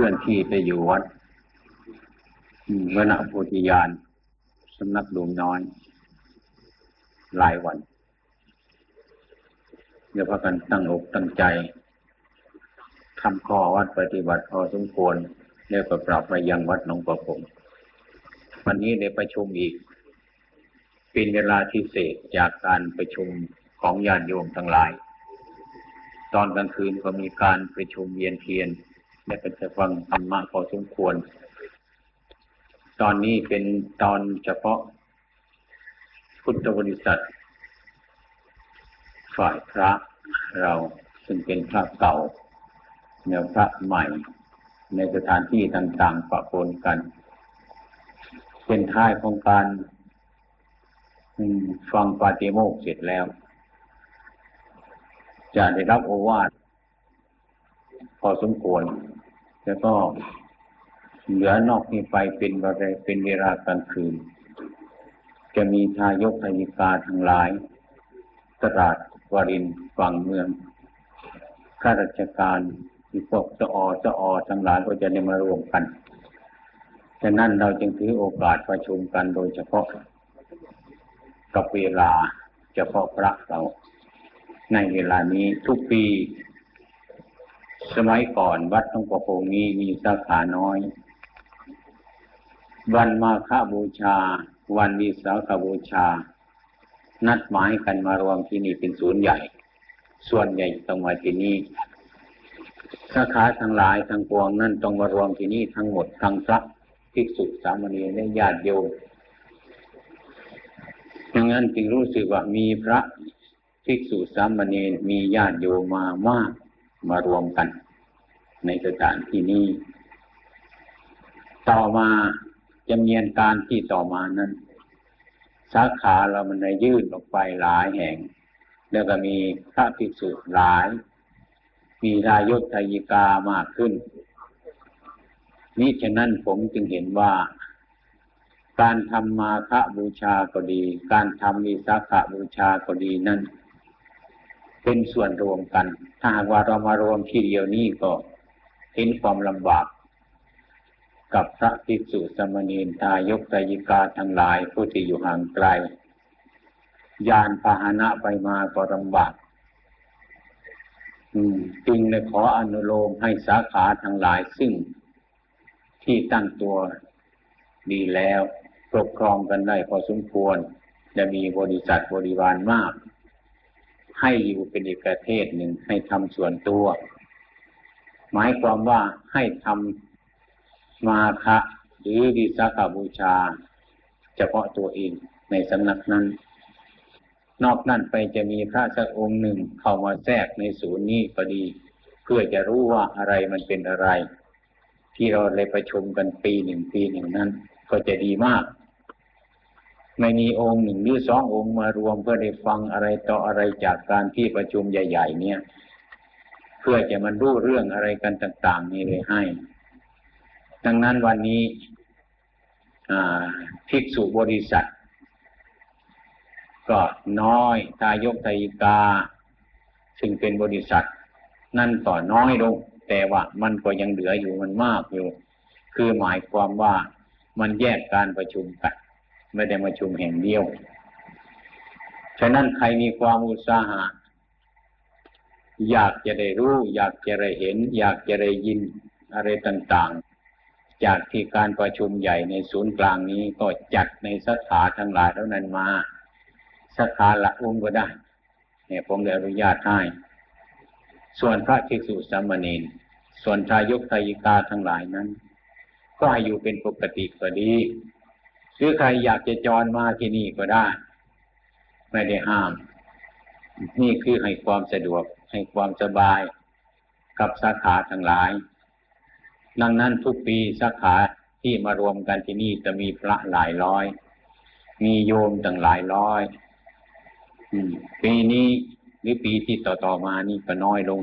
ลื่อนที่ไปอยู่วัดวนาโพธิญาณสำนักหลวงน้อยหลายวันเดี๋ยวพากันตั้งอกตั้งใจทำข้อวัดปฏิบัติพอสมควรแล้วก็ปรับไปยังวัดหนองประพงวันนี้ในประชุมอีกเป็นเวลาที่เศษจากการประชุมของญาติโยมทั้งหลายตอนกลางคืนก็มีการประชุมเวียนเทียนและเป็นการฟังธรรมะพอสมควรตอนนี้เป็นตอนเฉพาะพุทธบริษัทฝ่ายพระเราซึ่งเป็นพระเก่าแนวพระใหม่ในสถานที่ต่างๆปะปนกันเป็นท้ายของการฟังปาฏิโมกข์เสร็จแล้วจะได้รับโอวาทพอสมควรแล้วก็เหลือนอกนี้ไปเป็นอะไรเป็นเวลากลางคืนจะมีทายกทายิกาทั้งหลายตลาดวารินฝั่งเมืองข้าราชการที่พวกสอทั้งหลายก็จะได้มารวมกันฉะนั้นเราจึงถือโอกาสประชุมกันโดยเฉพาะกับเวลาเฉพาะพระเราในเวลานี้ทุกปีสมัยก่อนวัดหนองประพงนี้มีสาขาน้อยวันมาฆบูชาวันวิสาขบูชานัดหมายกันมารวมที่นี่เป็นศูนย์ใหญ่ส่วนใหญ่ต้องมาที่นี่สาขาทั้งหลายทั้งปวงนั่นต้องมารวมที่นี่ทั้งหมดทั้งพระภิกษุสามเณรและญาติโยมดังนั้นจึงรู้สึกว่ามีพระภิกษุสามเณรมีญาติโยมมากมารวมกันในสถานที่นี้ต่อมาจำเนียนการที่ต่อมานั้นสาขาเรามันได้ยื่นออกไปหลายแห่งแล้วก็มีพระภิกษุหลายมีรายกทายิกามากขึ้นนี้ฉะนั้นผมจึงเห็นว่าการทำมาฆบูชาก็ดีการทำวิสาขบูชาก็ดีนั้นเป็นส่วนรวมกันถ้าหากว่าเรามารวมที่เดียวนี้ก็เห็นความลำบากกับพระภิกษุสามเณรทายกทายิกาทั้งหลายผู้ที่อยู่ห่างไกลยานพาหนะไปมาก็ลำบากจึงเลยขออนุโลมให้สาขาทั้งหลายซึ่งที่ตั้งตัวดีแล้วปกครองกันได้พอสมควรจะมีบริษัทบริวารมากให้อยู่เป็นอีกประเทศหนึ่งให้ทำส่วนตัวหมายความว่าให้ทำมาฆะหรือวิสาขบูชาเฉพาะตัวเองในสำนักนั้นนอกนั้นไปจะมีพระสักองค์หนึ่งเข้ามาแทรกในศูนย์นี้พอดีเพื่อจะรู้ว่าอะไรมันเป็นอะไรที่เราเลยประชุมกันปีหนึ่งนั้นก็จะดีมากไม่มีองค์หนึ่งหรือสององค์มารวมเพื่อได้ฟังอะไรต่ออะไรจากการที่ประชุมใหญ่ๆเนี่ยเพื่อจะมันรู้เรื่องอะไรกันต่างๆนี่เลยให้ดังนั้นวันนี้ภิกษุบริษัทก็น้อยทายกทายิกาซึ่งเป็นบริษัทนั่นก็น้อยลงแต่ว่ามันก็ยังเหลืออยู่มันมากอยู่คือหมายความว่ามันแยกการประชุมกันไม่ได้ประชุมแห่งเดียวฉะนั้นใครมีความอุตสาหะอยากจะได้รู้อยากจะได้เห็นอยากจะได้ยินอะไรต่างๆจากที่การประชุมใหญ่ในศูนย์กลางนี้ก็จัดในสาขาทั้งหลายเท่านั้นมาสาขาละองค์ก็ได้เนี่ยผมได้อนุญาตให้ส่วนพระภิกษุสามเณรส่วนทายกทายิกาทั้งหลายนั้นก็ให้อยู่เป็นปกติก็ดีหรือใครอยากจะจรมาที่นี่ก็ได้ไม่ได้ห้ามนี่คือให้ความสะดวกให้ความสบายกับสาขาทั้งหลายดังนั้นทุกปีสาขาที่มารวมกันที่นี่จะมีพระหลายร้อยมีโยมตั้งหลายร้อยปีนี้หรือปีที่ต่อมานี่ก็น้อยลง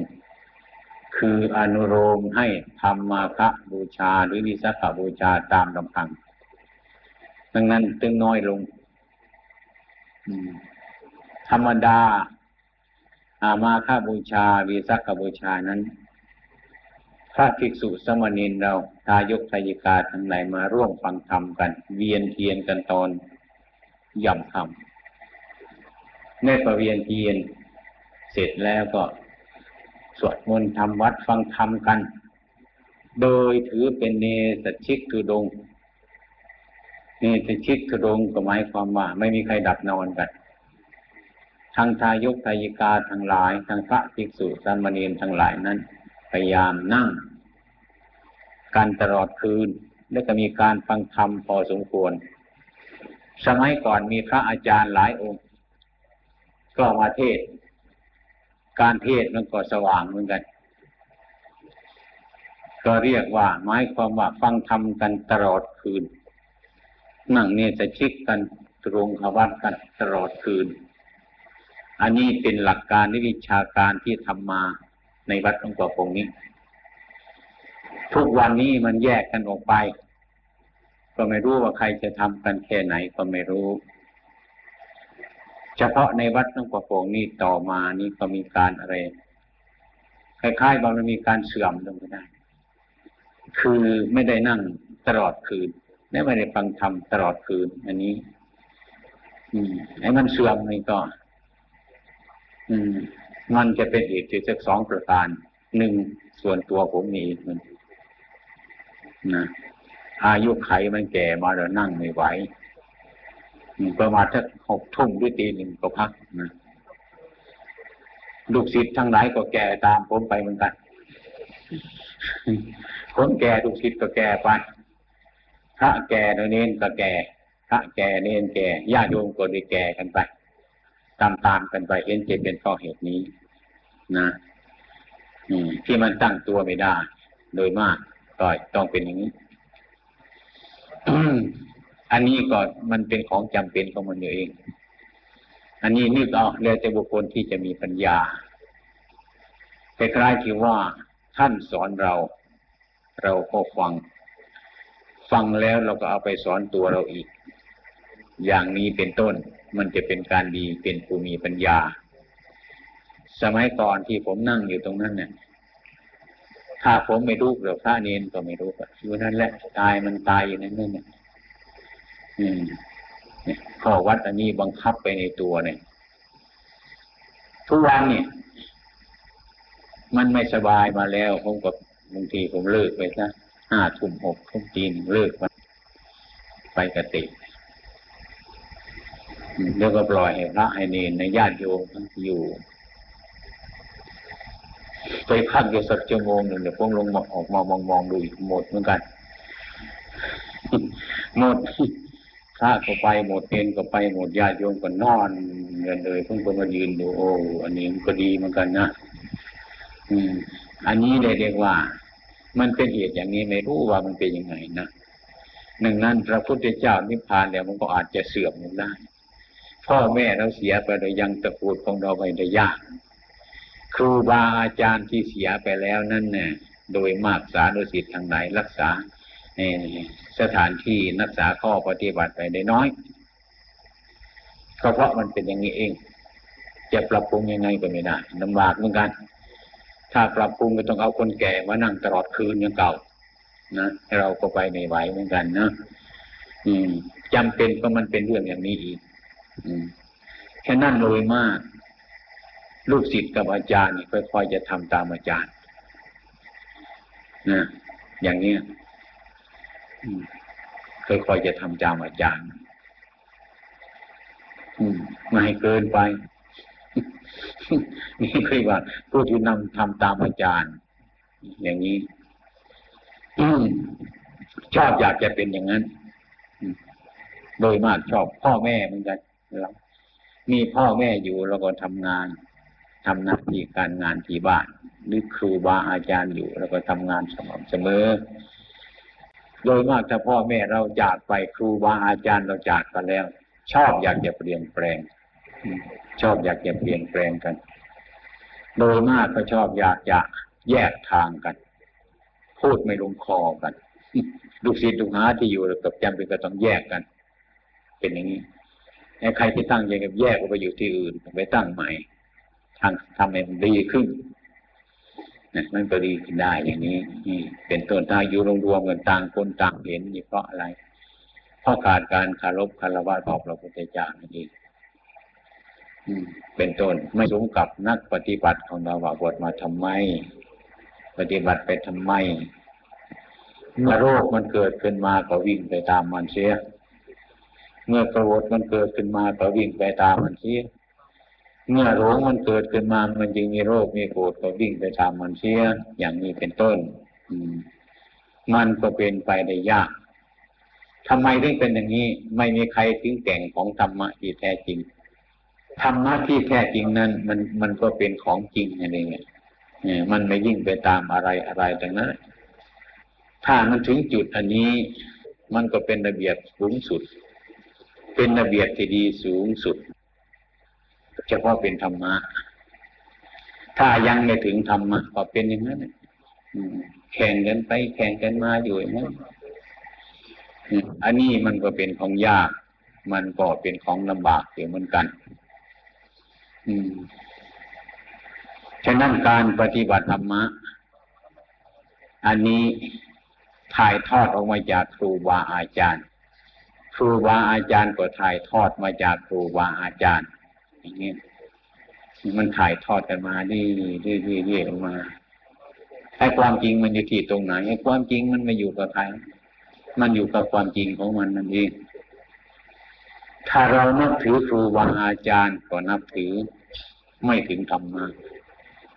คืออนุโลมให้ทำมาฆบูชาหรือวิสาขบูชาตามลำพังดังนั้นตึงน้อยลงธรรมดามาฆบูชาวิสาขบูชานั้น พระภิกษุสมณีเราทายกทายิกาทั้งหลายมาร่วมฟังธรรมกันเวียนเทียนกันตอนย่ำค่ำในประเวียนเทียนเสร็จแล้วก็สวดมนต์ทำวัดฟังธรรมกันโดยถือเป็นเนสชิกธุดงค์เนสชิกธุดงค์ก็หมายความว่าไม่มีใครดับนอนกันทางทายกทายิกาทั้งหลายทางพระภิกษุสามเณรทั้งหลายนั้นพยายามนั่งการตลอดคืนและก็มีการฟังธรรมพอสมควรสมัยก่อนมีพระอาจารย์หลายองค์ก็มาเทศการเทศมันก็สว่างเหมือนกันก็เรียกว่าหมายความว่าฟังธรรมกันตลอดคืนนั่งเนสชิกกันตรงขวัตกันตลอดคืนอันนี้เป็นหลักการวิชาการที่ทำมาในวัดหลวงพ่อคงนี้ทุกวันนี้มันแยกกันออกไปก็ไม่รู้ว่าใครจะทำกันแค่ไหนก็ไม่รู้เฉพาะในวัดหลวงพ่อคงนี้ต่อมานี่ก็มีการอะไรคล้ายๆบางมันมีการเสื่อมลงไปได้คือไม่ได้นั่งตลอดคืนไม่ได้ฟังธรรมตลอดคืนอันนี้ไอ้มันเสื่อมนี่ก็มันจะเป็นเหตุที่สักสองประการหนึ่งส่วนตัวผมนี่นะอายุไขมันแก่มาแล้วนั่งไม่ไหวประมาณสักหกทุ่มหรือตีหนึ่งก็พักนะลูกศิษย์ทั้งหลายก็แก่ตามผมไปเหมือนกันคนแก่ลูกศิษย์ก็แก่ไปพระแก่เน้นก็แก่พระแก่เน้นแก่ญาติโยมก็ได้แก่กันไปตามกันไปเห็นเจ็บเป็นข้อเหตุนี้นะที่มันตั้งตัวไม่ได้โดยมากก็ต้องเป็นอย่างนี้ อันนี้ก็มันเป็นของจำเป็นของมันเองอันนี้นึกเอาแล้วแต่บุคคลที่จะมีปัญญาคล้ายๆที่ว่าท่านสอนเราก็ฟังแล้วเราก็เอาไปสอนตัวเราอีกอย่างนี้เป็นต้นมันจะเป็นการดีเป็นผู้มีปัญญาสมัยก่อนที่ผมนั่งอยู่ตรงนั้นเนี่ยถ้าผมไม่รู้เดี๋ยวพระเนนก็ไม่รู้อยู่นั่นแหละตายมันตายอยู่นั่นเนี่ยข้อวัดอันนี้บังคับไปในตัวเนี่ยทุกวันเนี่ยมันไม่สบายมาแล้วผมกับบางทีผมเลิกไปซะห้าทุ่มหกทุ่มตีนเลิกไปกติแล้วก็ปล่อยให้พระให้เนรในญาติโยมทั้งอยู่ไปพักอยู่สักชั่วโมงหนึ่งเดี๋ยวพวกลงมาออกมามองๆดูหมดเหมือนกันหมดพระก็ไปหมดเนรก็ไปหมดญาติโยมก็นอนกันเลยพวกคนมายืนดูโอ้อันนี้มันก็ดีเหมือนกันนะอันนี้เรียกว่ามันเป็นเหตุอย่างนี้ไม่รู้ว่ามันเป็นยังไงนะหนึ่งนั้นพระพุทธเจ้านิพพานแล้วมันก็อาจจะเสื่อมลงได้พ่อแม่เราเสียไปโดยยังตระกูลของเราไปได้ยากครูบาอาจารย์ที่เสียไปแล้วนั่นเนี่ยโดยมากสาธุสิทธิ์ทางไหนรักษาสถานที่รักษาข้อปฏิบัติไปได้น้อยก็เพราะมันเป็นอย่างนี้เองจะปรับปรุงยังไงก็ไม่ได้ลำบากเหมือนกันถ้าปรับปรุงก็ต้องเอาคนแก่มานั่งตลอดคืนอย่างเก่านะเราก็ไปไม่ไหวเหมือนกันนะจำเป็นก็มันเป็นเรื่องอย่างนี้อีกแค่นั่นโดยมากลูกศิษย์กับอาจารย์ค่อยๆจะทำตามอาจารย์นะอย่างนี้ค่อยๆจะทำตามอาจารย์ไม่เกินไป นี่คือว่าผู้ที่นำทำตามอาจารย์อย่างนี้ ชอบอยากจะเป็นอย่างนั้นโดยมากชอบพ่อแม่เหมือนกันเรามีพ่อแม่อยู่เราก็ทำงานทำหน้าที่การงานที่บ้านหรือครูบาอาจารย์อยู่เราก็ทำงานสม่ำเสมอโดยมากถ้าพ่อแม่เราจากไปครูบาอาจารย์เราจากกันแล้วชอบอยากจะเปลี่ยนแปลงชอบอยากจะเปลี่ยนแปลงกันโดยมากก็ชอบอยากจะแยกทางกันพูดไม่ลงคอกันลูกศิษย์ลูกหาที่อยู่กับจำเป็นก็ต้องแยกกันเป็นอย่างนี้ใครที่ตั้งใจกับแยกออกไปอยู่ที่อื่นไปตั้งใหม่ทางทำให้มันดีขึ้น มันก็ดีขึ้นได้อย่างนี้นี่เป็นต้นถ้าอยู่รวมๆกันต่างคนต่างเห็นนี่เพราะอะไรเพราะขาดการเคารพคารวะต่อพระพุทธเจ้านั่นเองเป็นต้นไม่สมกับนักปฏิบัติของเราว่าบวชมาทำไมปฏิบัติไปทำไมเมื่อโรคมันเกิดขึ้นมาก็วิ่งไปตามมันเสียเมื่อประโยชน์มันเกิดขึ้นมาก็วิ่งไปตามมันเสียเมื่อโรคมันเกิดขึ้นมามันจึงมีโรคมีโกรธก็วิ่งไปตามมันเสียอย่างนี้เป็นต้นมันก็เป็นไปได้ยากทำไมถึงเป็นอย่างนี้ไม่มีใครถึงแก่นของธรรมะที่แท้จริงธรรมะที่แท้จริงนั้นมันก็เป็นของจริงอะไรเงี้ยมันไม่ยิ่งไปตามอะไรทั้งนั้นถ้ามันถึงจุดอันนี้มันก็เป็นระเบียบสูงสุดเป็นระเบียบที่ดีสูงสุดเฉพาะเป็นธรรมะถ้ายังไม่ถึงธรรมะก็เป็นอย่างนั้นแข่งกันไปแข่งกันมาอยู่อย่างนั้นอันนี้มันก็เป็นของยากมันก็เป็นของลำบากเหมือนกันฉะนั้นการปฏิบัติธรรมะอันนี้ถ่ายทอดออกมาจากครูบาอาจารย์ครูบาอาจารย์ก็ถ่ายทอดมาจากครูบาอาจารย์อย่างนี้มันถ่ายทอดกันมาเรื่อยๆออกมาไอ้ความจริงมันอยู่ที่ตรงไหนไอ้ความจริงมันไม่อยู่กับใครมันอยู่กับความจริงของมันนั่นเองถ้าเรานับถือครูบาอาจารย์ก็นับถือไม่ถึงธรรมะ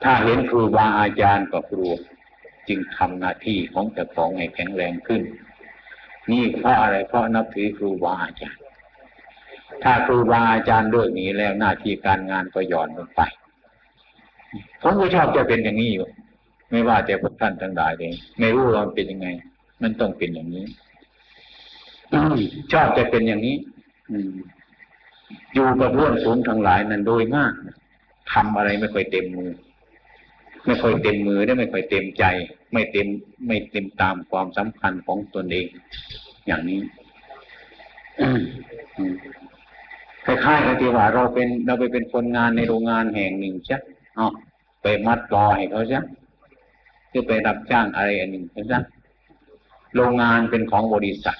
ถ้าเห็นครูบาอาจารย์ก็กลัวจึงทำหน้าที่ของเจ้าของให้แข็งแรงขึ้นนี่เพราะอะไรเพราะนับถือครูบาอาจารย์ถ้าครูบาอาจารย์เลิกนี้แล้วหน้าที่การงานก็หย่อนลงไปผมก็ชอบจะเป็นอย่างนี้อยู่ไม่ว่าแต่พวกท่านทั้งหลายเลยไม่รู้ว่ามันเป็นยังไงมันต้องเป็นอย่างนี้ชอบจะเป็นอย่างนี้อยู่กับเพื่อนสูงทั้งหลายนั้นโดยมากทำอะไรไม่ค่อยเต็มมือไม่ค่อยเต็มมือและไม่ค่อยเต็มใจไม่เต็มตามความสำคัญของตนเองอย่างนี้ คล้ายๆกันที่ว่าเราไปเป็นคนงานในโรงงานแห่งหนึ่งจ้ะเอาไปมัดรอให้เขาจ้ะหรือไปรับจ้างอะไรอันหนึ่งจ้ะโรงงานเป็นของบริษัท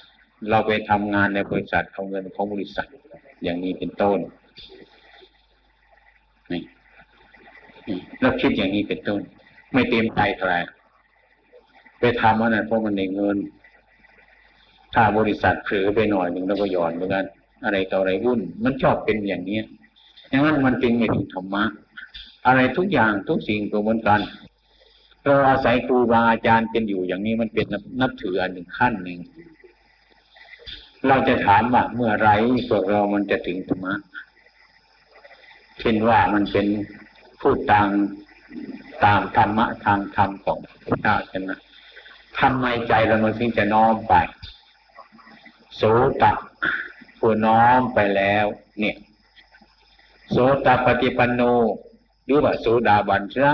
เราไปทำงานในบริษัทเอาเงินของบริษัทอย่างนี้เป็นต้นนี่เราคิดอย่างนี้เป็นต้นไม่เต็มใจเท่าไหร่ไปทำอะไรเพราะมันได้เงินถ้าบริษัทเผลอไปหน่อยหนึ่งเราก็หย่อนเหมือนกันอะไรต่ออะไรวุ่นมันชอบเป็นอย่างนี้อย่างนั้นมันเป็นไม่ถึงธรรมะอะไรทุกอย่างทุกสิ่งตัวเหมือนกันเราอาศัยครูบาอาจารย์เป็นอยู่อย่างนี้มันเป็นนับถืออันหนึ่งขั้นหนึ่งเราจะถามว่าเมื่อไรพวกเรามันจะถึงธรรมะเช่นว่ามันเป็นพูดตามธรรมะทางธรรมของพระพุทธเจ้าใช่ไหมทำไมใจเรามันถึงจะน้อมไปโสตะผู้น้อมไปแล้วเนี่ยโสตปฏิปันโนหรือว่าโสดาบันใช่ไหม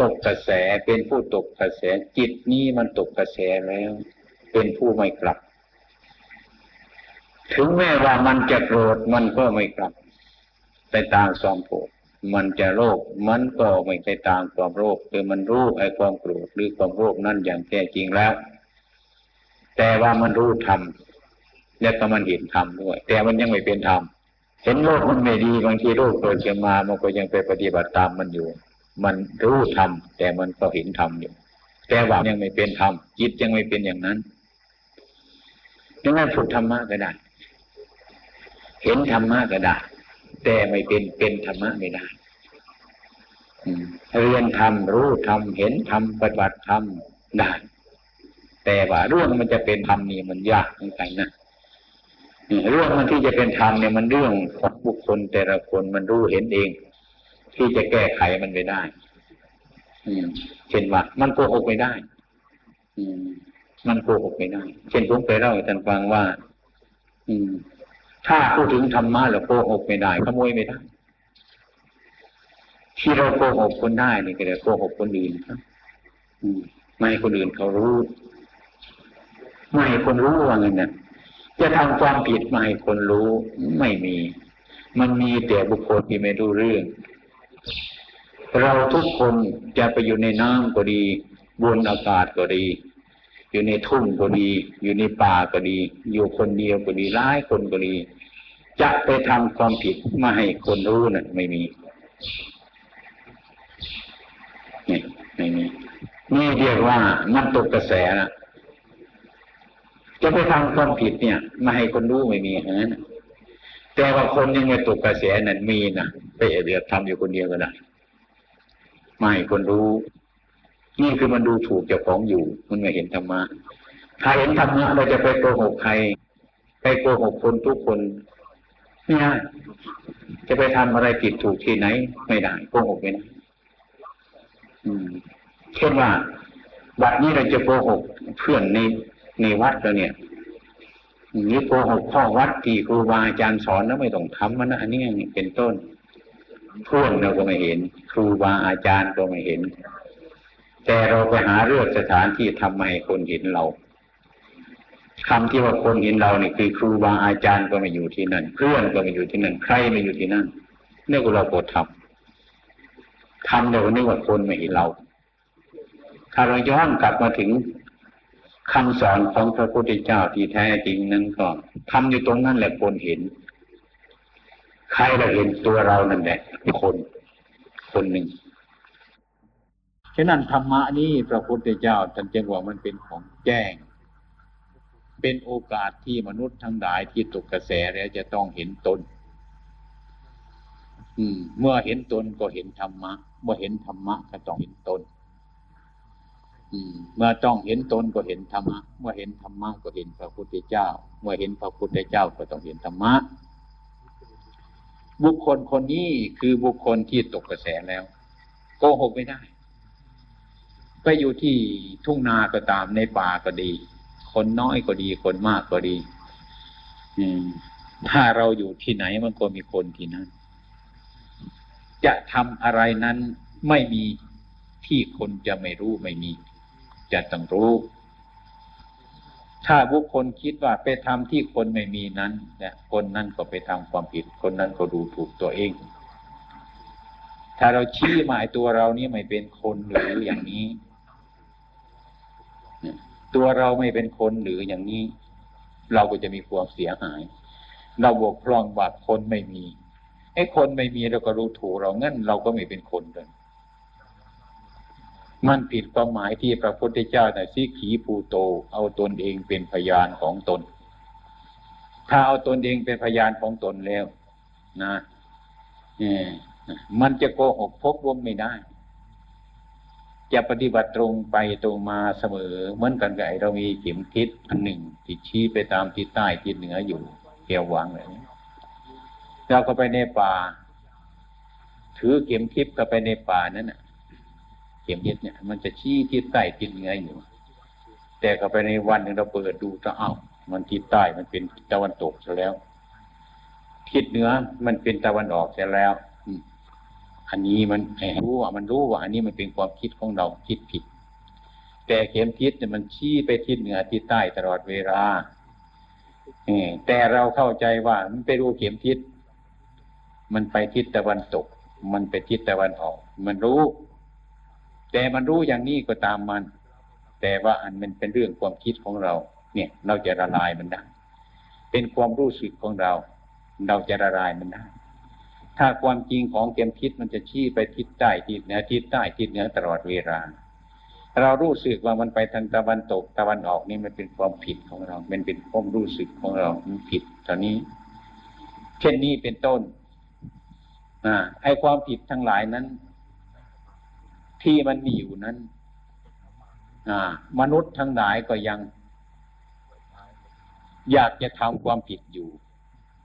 ตกกระแสเป็นผู้ตกกระแสจิตนี้มันตกกระแสแล้วเป็นผู้ไม่กลับถึงแม้ว่ามันจะโกรธมันก็ไม่กลับไปตามความโกรธมันจะโลภมันก็ไม่ไปตามความโลภคือมันรู้ไอ้ความโกรธหรือความโลภนั่นอย่างแท้จริงแล้วแต่ว่ามันรู้ธรรมและก็มันเห็นธรรมด้วยแต่มันยังไม่เป็นธรรมเห็นโลกมันไม่ดีบางทีโลกเกิดขึ้นมามันก็ยังไปปฏิบัติตามมันอยู่มันรู้ธรรมแต่มันก็เห็นธรรมอยู่แต่ว่ายังไม่เป็นธรรมจิตยังไม่เป็นอย่างนั้นยังไม่ฝึกธรรมะก็ได้เห็นธรรมะก็ได้แต่ไม่เป็นธรรมะไม่ได้เรียนธรรมรู้ธรรมเห็นธรรมปฏิบัติธรรมได้แต่ว่าเรื่องมันจะเป็นธรรมนี่มันยากเหมือนกันนะเรื่องมันที่จะเป็นธรรมเนี่ยมันเรื่องของบุคคลแต่ละคนมันรู้เห็นเองที่จะแก้ไขมันไม่ได้เช่นว่ามันโกหกไม่ได้มันโกหกไม่ได้เช่นผมเคยเล่าให้ท่านฟังว่าถ้าพูดถึงธรรมะแล้วโกหกไม่ได้ขโมยไม่ได้ที่เราโกหกคนได้นี่ก็เลยโกหกคนอื่นครับไม่ให้คนอื่นเขารู้ไม่ให้คนรู้ว่าไงเนี่ยจะทำความผิดไม่ให้คนรู้ไม่มีมันมีแต่บุคคลที่ไม่รู้เรื่อง เราทุกคนจะไปอยู่ในน้ำก็ดีบนอากาศก็ดีอยู่ในทุ่งก็ดีอยู่ในป่าก็ดีอยู่คนเดียวก็ดีหลายคนก็ดีจะไปทำความผิดไม่ให้คนรู้นั่นไม่มีนี่ไม่มีนี่เรียกว่ามันตกกระแสนะจะไปทำความผิดเนี่ยไม่ให้คนรู้ไม่มีฮะแต่ว่าคนยังไม่ตกกระแสนั่นมีนะไปเรียกทำอยู่คนเดียวก็ได้ไม่ให้คนรู้นี่คือมันดูถูกเจ้าของอยู่มันไม่เห็นธรรมะถ้าเห็นธรรมะเราจะไปโกหกใครไปโกหกคนทุกคนเนี่ยจะไปทำอะไรผิดถูกที่ไหนไม่ได้โกหกไม่ได้เช่นว่าบัดนี้เราจะโกหกเพื่อนในวัดเราเนี่ยนี่โกหกข้อวัดที่ครูบาอาจารย์สอนแล้วไม่ต้องทำมันนะอันนี้เป็นต้นเพื่อนเราก็ไม่เห็นครูบาอาจารย์ก็ไม่เห็นแต่เราไปหาเรื่องสถานที่ทำไมคนเห็นเราคำที่ว่าคนเห็นเราเนี่ยคือครูบาอาจารย์ก็ไม่อยู่ที่นั่นเพื่อนก็ไม่อยู่ที่นั่นใครไม่อยู่ที่นั่นเนี่ยเราโกรธทำเดี๋ยวนึกว่าคนไม่เห็นเราถ้าเราย้อนกลับมาถึงคำสอนของพระพุทธเจ้าที่แท้จริงนั้นก็ทำอยู่ตรงนั้นแหละคนเห็นใครเราเห็นตัวเรานั่นแหละคนหนึ่งฉะนั้นธรรมะนี้พระพุทธเจ้าท่านจึงว่ามันเป็นของแจ้งเป็นโอกาสที่มนุษย์ทั้งหลายที่ตกกระแสแล้วจะต้องเห็นตนเมื่อเห็นตนก็เห็นธรรมะเมื่อเห็นธรรมะก็ต้องเห็นตนเมื่อต้องเห็นตนก็เห็นธรรมะเมื่อเห็นธรรมะก็เห็นพระพุทธเจ้าเมื่อเห็นพระพุทธเจ้าก็ต้องเห็นธรรมะบุคคลคนนี้คือบุคคลที่ตกกระแสแล้วโกหกไม่ได้ไปอยู่ที่ทุ่งนาก็ตามในป่าก็ดีคนน้อยก็ดีคนมากก็ดีถ้าเราอยู่ที่ไหนมันก็มีคนที่นั่นจะทำอะไรนั้นไม่มีที่คนจะไม่รู้ไม่มีจะต้องรู้ถ้าบุคคลคิดว่าไปทำที่คนไม่มีนั้นเนี่ยคนนั้นก็ไปทำความผิดคนนั้นก็ดูถูกตัวเองถ้าเราชี้หมายตัวเรานี่ไม่เป็นคนหรืออย่างนี้ตัวเราไม่เป็นคนหรืออย่างนี้เราก็จะมีความเสียหายเราบกพร่องว่าคนไม่มีไอ้คนไม่มีเราก็รู้ถูกเรางั้นเราก็ไม่เป็นคนเลยมันผิดความหมายที่พระพุทธเจ้าน่ะสิขีปูโตเอาตนเองเป็นพยานของตนถ้าเอาตนเองเป็นพยานของตนแล้วนะมันจะโกหกพกลมไม่ได้จะปฏิบัติตรงไปตรงมาเสมอเหมือนกันกับเรามีเข็มทิศอันหนึ่งที่ชี้ไปตามทิศใต้ทิศเหนืออยู่เกี่ยวหวังอะไรนี้เราเข้าไปในป่าถือเข็มทิศเข้าไปในป่านั้นน่ะเข็มทิศเนี่ยมันจะชี้ทิศใต้ทิศเหนืออยู่แต่เข้าไปในวันนึงเราเปิดดูก็อ้าวมันทิศใต้มันเป็นตะวันตกซะแล้วทิศเหนือมันเป็นตะวันออกซะแล้วอันนี้มันรู้ว่าอันนี้มันเป็นความคิดของเราคิดผิดแต่เข็มทิศเนี่ยมันชี้ไปทิศเหนือทิศใต้ตลอดเวลาแต่เราเข้าใจว่ามันไปรู้เข็มทิศมันไปทิศตะวันตกมันไปทิศตะวันออกมันรู้แต่มันรู้อย่างนี้ก็ตามมันแต่ว่าอันมันเป็นเรื่องความคิดของเราเนี่ยเราจะละลายมันได้เป็นความรู้สึกของเราเราจะละลายมันได้ถ้าความจริงของเข็มทิศมันจะชี้ไปทิศใต้ทิศเหนือทิศใต้ทิศเหนือตลอดเวลาเรารู้สึกว่ามันไปทางตะวันตกตะวันออกนี่มันเป็นความผิดของเรามันเป็นความรู้สึกของเรามันผิดตอนนี้เช่นนี้เป็นต้นไอ้ความผิดทั้งหลายนั้นที่มันมีอยู่นั้นมนุษย์ทั้งหลายก็ยังอยากจะทำความผิดอยู่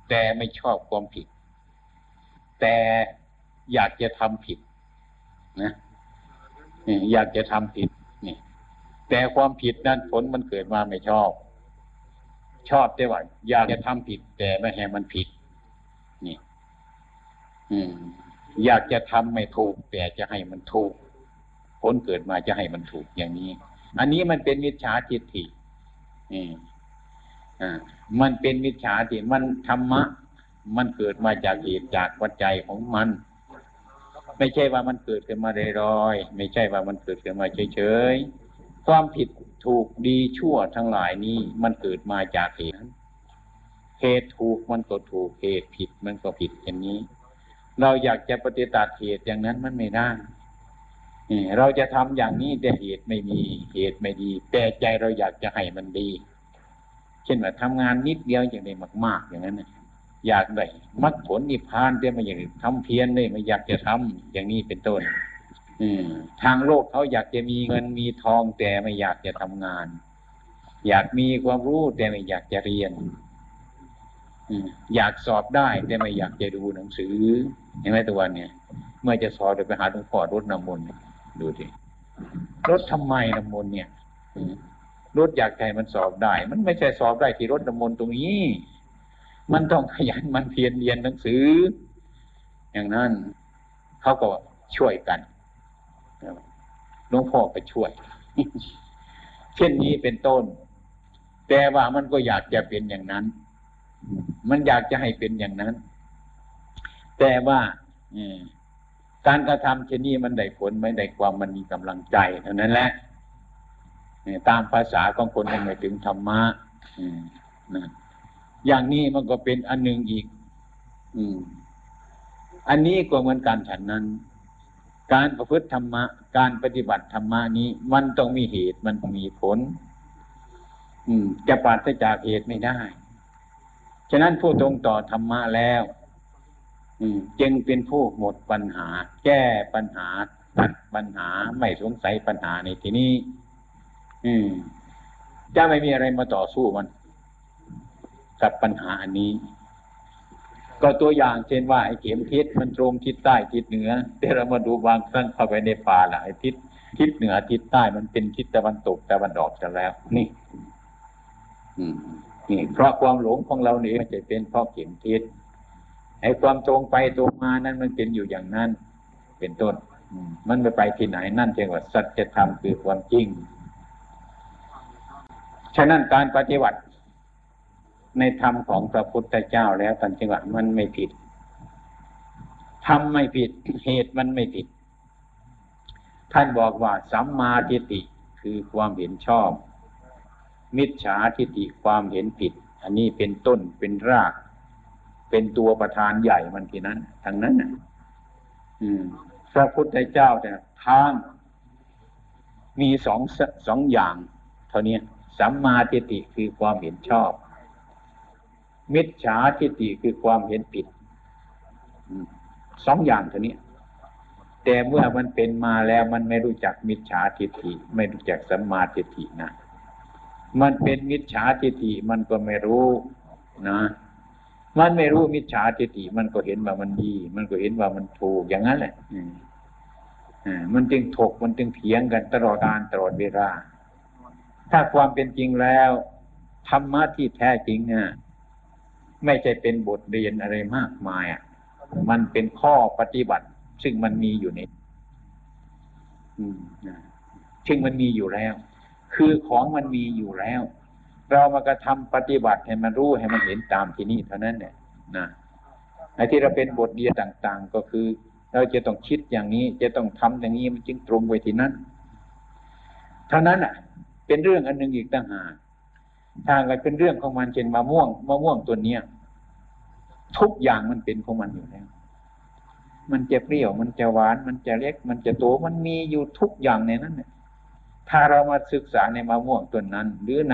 แต่ไม่ชอบความผิดแต่อยากจะทำผิดนะอยากจะทำผิดนี่แต่ความผิดนั้นผลมันเกิดมาไม่ชอบแต่ว่าอยากจะทำผิดแต่ไม่ให้มันผิดนี่อยากจะทำไม่ถูกแต่จะให้มันถูกผลเกิดมาจะให้มันถูกอย่างนี้อันนี้มันเป็นมิจฉาทิฏฐิมันเป็นมิจฉาทิฏฐิมันธรรมะมันเกิดมาจากเหตุจากปัจจัยของมัน ไม่ใช่ว่ามันเกิดขึ้นมาลอยๆไม่ใช่ว่ามันเกิดขึ้นมาเฉยๆความผิดถูกดีชั่วทั้งหลายนี้มันเกิดมาจากเหตุเหตุถูกมันก็ถูกเหตุผิดมันก็ผิดอย่างนี้เราอยากจะปฏิบัติเหตุอย่างนั้นมันไม่ได้เราจะทำอย่างนี้แต่เหตุไม่มีเหตุไม่ดีแต่ใจเราอยากจะให้มันดีเช่นว่าทำงานนิดเดียวอย่างใดมากๆอย่างนั้นอยากได้มรรคผลนิพพานได้มาอย่างทำเพียรได้มาอยากจะทำอย่างนี้เป็นต้นทางโลกเขาอยากจะมีเงินมีทองแต่ไม่อยากจะทำงานอยากมีความรู้แต่ไม่อยากจะเรียนอยากสอบได้แต่ไม่อยากจะดูหนังสือเห็นไหมตัววันเนี่ยเมื่อจะสอบจะไปหาหลวงพ่อรดน้ำมนต์ดูสิรดทำไมน้ำมนต์เนี่ยรดอยากให้มันสอบได้มันไม่ใช่สอบได้ที่รดน้ำมนต์ตรงนี้มันต้องขยันมันเพียรเรียนหนังสืออย่างนั้นเขาก็ช่วยกันหลวงพ่อก็ช่วยเช่นนี้เป็นต้นแต่ว่ามันก็อยากจะเป็นอย่างนั้นมันอยากจะให้เป็นอย่างนั้นแต่ว่าการกระทำเช่นนี้มันได้ผลไม่ได้ความมันมีกำลังใจเท่านั้นแหละตามภาษาของคนยังไม่ถึงธรรมะอย่างนี้มันก็เป็นอันหนึ่งอีกอันนี้ก็เหมือนการฉันนั้นการประพฤติธรรมะการปฏิบัติธรรมะนี้มันต้องมีเหตุมันต้องมีผลจะปราศจากเหตุไม่ได้ฉะนั้นผู้ตรงต่อธรรมะแล้วจึงเป็นผู้หมดปัญหาแก้ปัญหาตัดปัญหาไม่สงสัยปัญหาในที่นี้จะไม่มีอะไรมาต่อสู้มันกับปัญหาอันนี้ก็ตัวอย่างเช่นว่าไอ้เข็มทิศมันตรงทิศใต้ทิศเหนือแต่เรามาดูบางครั้งเข้าไปในป่าหลายทิศทิศเหนือทิศใต้มันเป็นทิศตะวันตกตะวันออกกันแล้วนี่นี่เพราะความหลงของเราเนี่ยมันจะเป็นเพราะเข็มทิศไอ้ความตรงไปตรงมานั้นมันเป็นอยู่อย่างนั้นเป็นต้นมันไปที่ไหนนั่นเรียกว่าสัจธรรมคือความจริงฉะนั้นการปฏิบัติในธรรมของพระพุทธเจ้าแล้วท่านจึงว่ามันไม่ผิดธรรมไม่ผิดเหตุมันไม่ผิดท่านบอกว่าสัมมาทิฏฐิคือความเห็นชอบมิจฉาทิฏฐิความเห็นผิดอันนี้เป็นต้นเป็นรากเป็นตัวประธานใหญ่มันที่นั้นทั้งนั้นพระพุทธเจ้าเนี่ยทางมีสองอย่างเท่านี้สัมมาทิฏฐิคือความเห็นชอบมิจฉาทิฏฐิคือความเห็นผิดสองอย่างเท่านี้แต่เมื่อมันเป็นมาแล้วมันไม่รู้จักมิจฉาทิฏฐิไม่รู้จักสัมมาทิฏฐินะมันเป็นมิจฉาทิฏฐิมันก็ไม่รู้นะมันไม่รู้มิจฉาทิฏฐิมันก็เห็นว่ามันดีมันก็เห็นว่ามันถูกอย่างนั้นแหละมันจึงถกมันจึงเถียงกันตลอดกาลตลอดเวลาถ้าความเป็นจริงแล้วธรรมะที่แท้จริงเนี่ยไม่ใช่เป็นบทเรียนอะไรมากมายมันเป็นข้อปฏิบัติซึ่งมันมีอยู่ในซึ่งมันมีอยู่แล้วคือของมันมีอยู่แล้วเรามากระทำปฏิบัติให้มันรู้ให้มันเห็นตามที่นี่เท่านั้นเนี่ยนะในที่เราเป็นบทเรียนต่างๆก็คือเราจะต้องคิดอย่างนี้จะต้องทำอย่างนี้มันจึงตรงไปที่นั่นเท่านั้นอ่ะเป็นเรื่องอันหนึ่งอีกต่างหากทางกันเป็นเรื่องของมันเช่นมะม่วงตัวเนี้ยทุกอย่างมันเป็นของมันอยู่แล้วมันจะเปรี้ยวมันจะหวานมันจะเล็กมันจะโตมันมีอยู่ทุกอย่างในนั้นเนี่ยถ้าเรามาศึกษาในมะม่วงต้นนั้นหรือใ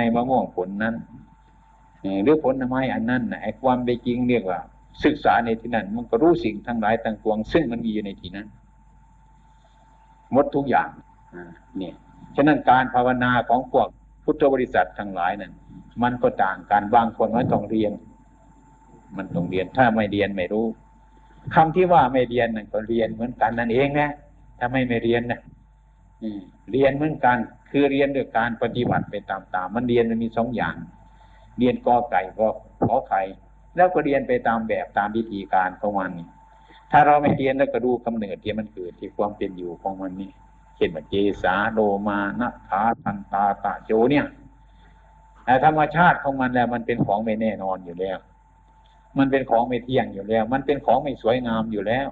นมะม่วงผลนั้นหรือผลไม้อันนั้นไอ้ความเป็นจริงเรียกว่าศึกษาในที่นั้นมันก็รู้สิ่งทั้งหลายทั้งปวงซึ่งมันมีอยู่ในที่นั้นหมดทุกอย่างเนี่ยฉะนั้นการภาวนาของพวกพุทธบริษัททั้งหลายนั้นมันก็ต่างกันบางคนน้อยต้องเรียนมันต้องเรียนถ้าไม่เรียนไม่รู้คำที่ว่าไม่เรียนนั่นก็เรียนเหมือนกันนั่นเองนะถ้าไม่เรียนนะเรียนเหมือนกันคือเรียนด้วยการปฏิบัติไปตามๆมันเรียนมันมีสองอย่างเรียนกอไก่ก็ขอไข่แล้วก็เรียนไปตามแบบตามวิธีการของมันถ้าเราไม่เรียนแล้วก็ดูกำเนิดที่มันเกิดที่ความเป็นอยู่ของมันนี่เช่นว่าเจสาโลมานัทธาทันตาตะโจเนี่ยธรรมชาติของมันแล้วมันเป็นของไม่แน่นอนอยู่แล้วมันเป็นของไม่เที่ยงอยู่แล้วมันเป็นของไม่สวยงามอยู่แล้ว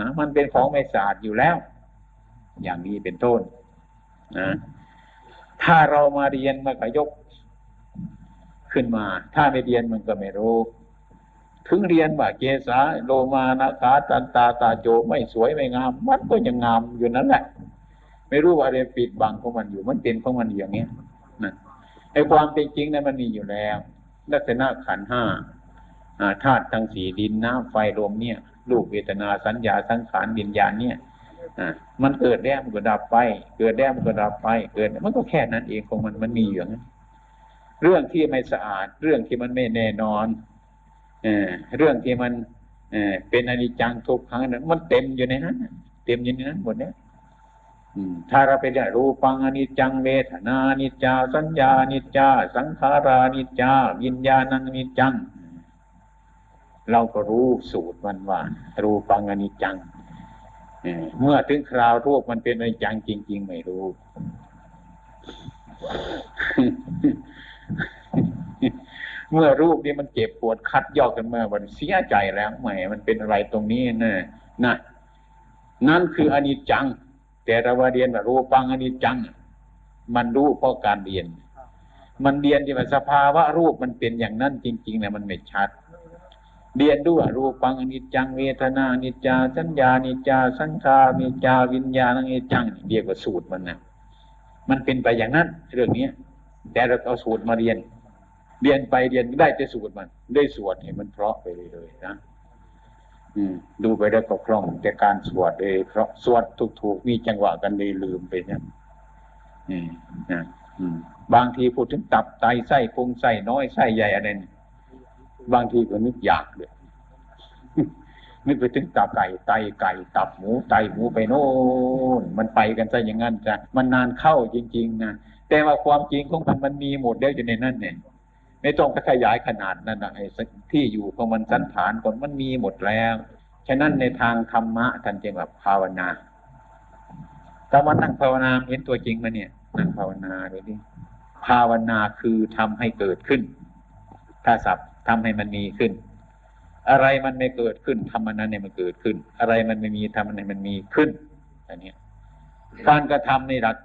นะมันเป็นของไม่สะอาดอยู่แล้วอย่างนี้เป็นต้นนะถ้าเรามาเรียนมันก็ยกขึ้นมาถ้าไม่เรียนมันก็ไม่รู้ถึงเรียนว่าเกสาโลมานาคาตันตาตาโจไม่สวยไม่งามมันก็ยังงามอยู่นั่นแหละไม่รู้ว่าอะไรปิดบังของมันอยู่มันเป็นของมันอย่างนี้นะไอ้ความเป็นจริงนั้นมันมีอยู่แล้วลักษณะขันธ์ห้าธาตุทั้งสี่ดินน้ำไฟลมเนี่ยรูปเวทนาสัญญาสังขารวิญญาณเนี่ยมันเกิดแล้วมันก็ดับไปเกิดแล้วมันก็ดับไปเกิดมันก็แค่นั้นเองของมันมีอยู่นะเรื่องที่ไม่สะอาดเรื่องที่มันไม่แน่นอนเรื่องที่มันเป็นอนิจจังทุกขังนั้นมันเต็มอยู่ในนั้นเต็มอยู่ในนั้นหมดเนี่ยถ้าเราไปได้รูปังอนิจจังเวทนาอนิจจาสัญญาอนิจจาสังขารานิจจาวิญญาณังอนิจจังเราก็รู้สูตรมันว่ารูปังอนิจจังเมื่อถึงคราวรูปมันเป็นอนิจจังจริงๆไม่รู้ เมื่อรูปนี้มันเจ็บปวดคัดยอกกันเมื่อวันเสียใจแล้วแหมมันเป็นอะไรตรงนี้นะนั่นคืออนิจจังแต่เราว่าเรียนว่ารูปังอนิจจังมันรู้เพราะการเรียนมันเรียนที่ว่าสภาวะรูปมันเป็นอย่างนั้นจริงๆนะมันไม่ชัดเรียนด้วยรูปังอนิจจังเวทนาอนิจจาสัญญาอนิจจาสังขารอนิจจาวิญญาณังอนิจจังเรียกว่าสูตรมันนะมันเป็นไปอย่างนั้นเรื่องนี้แต่เราเอาสูตรมาเรียนเรียนไปเรียนได้จะสูตรมันได้สวดให้มันเพราะไปเลยนะดูไปได้ก็คล่องแต่การสวดเลยเพราะสวดถูกๆมีจังหวะกันเลยลืมไปเนี่ยนะบางทีพูดถึงตับไตไส้พุงไส้น้อยไส้ใหญ่อะไรเนี่ยบางทีก็นึกอยากเลยนึกไปถึงตับไก่ไตไก่ตับหมูไตหมูไปโน่นมันไปกันซะอย่างนั้นจ้ะมันนานเข้าจริงๆนะแต่ว่าความจริงของมันมีหมดแล้วอยู่ในนั้นเนี่ยไม่ต้องขยายขนาดนั้นนะไอ้ที่อยู่ของมันสันฐานของมันมีหมดแล้วฉะนั้นในทางธรรมะท่านจึงแบบภาวนาแต่ว่านั่งภาวนาเห็นตัวจริงมั้ยเนี่ยนั่งภาวนาดูดิภาวนาคือทำให้เกิดขึ้นถ้าศัพท์ทำให้มันมีขึ้นอะไรมันไม่เกิดขึ้นทำอันนั้นเนี่ยมันเกิดขึ้นอะไรมันไม่มีทำอันนั้นมันมีขึ้นอันนี้การกระทำในหลัก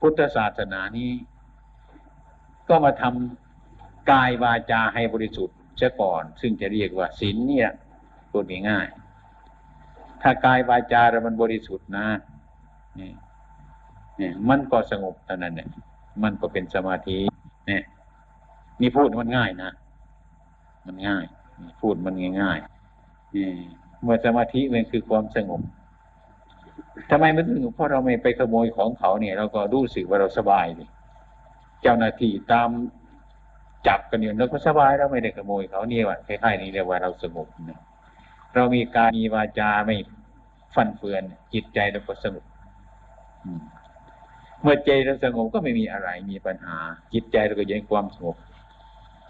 พุทธศาสนานี้ก็มาทำกายวาจาให้บริสุทธิ์เสียก่อนซึ่งจะเรียกว่าศีลเนี่ยพูดง่ายๆถ้ากายวาจาเรามันบริสุทธิ์นะนี่มันก็สงบเท่านั้นเนี่ยมันก็เป็นสมาธิเนี่ยนี่พูดมันง่ายนะมันง่ายพูดมันง่ายๆเมื่อสมาธิมันคือความสงบทำไมมันสงบเพราะเราไม่ไปขโมยของเขาเนี่ยเราก็รู้สึกว่าเราสบายดิเจ้าหน้าที่ตามจับกันอยู่แล้วก็สบายแล้วไม่ได้ขโมยเขาเนี่ยว่ะคล้ายๆนี้เรียกว่าเราสงบนะเรามีการมีวาจาไม่ฟั่นเฟือนจิตใจเราก็สงบเมื่อใจเราสงบก็ไม่มีอะไรมีปัญหาจิตใจเราก็อยู่ในความสงบ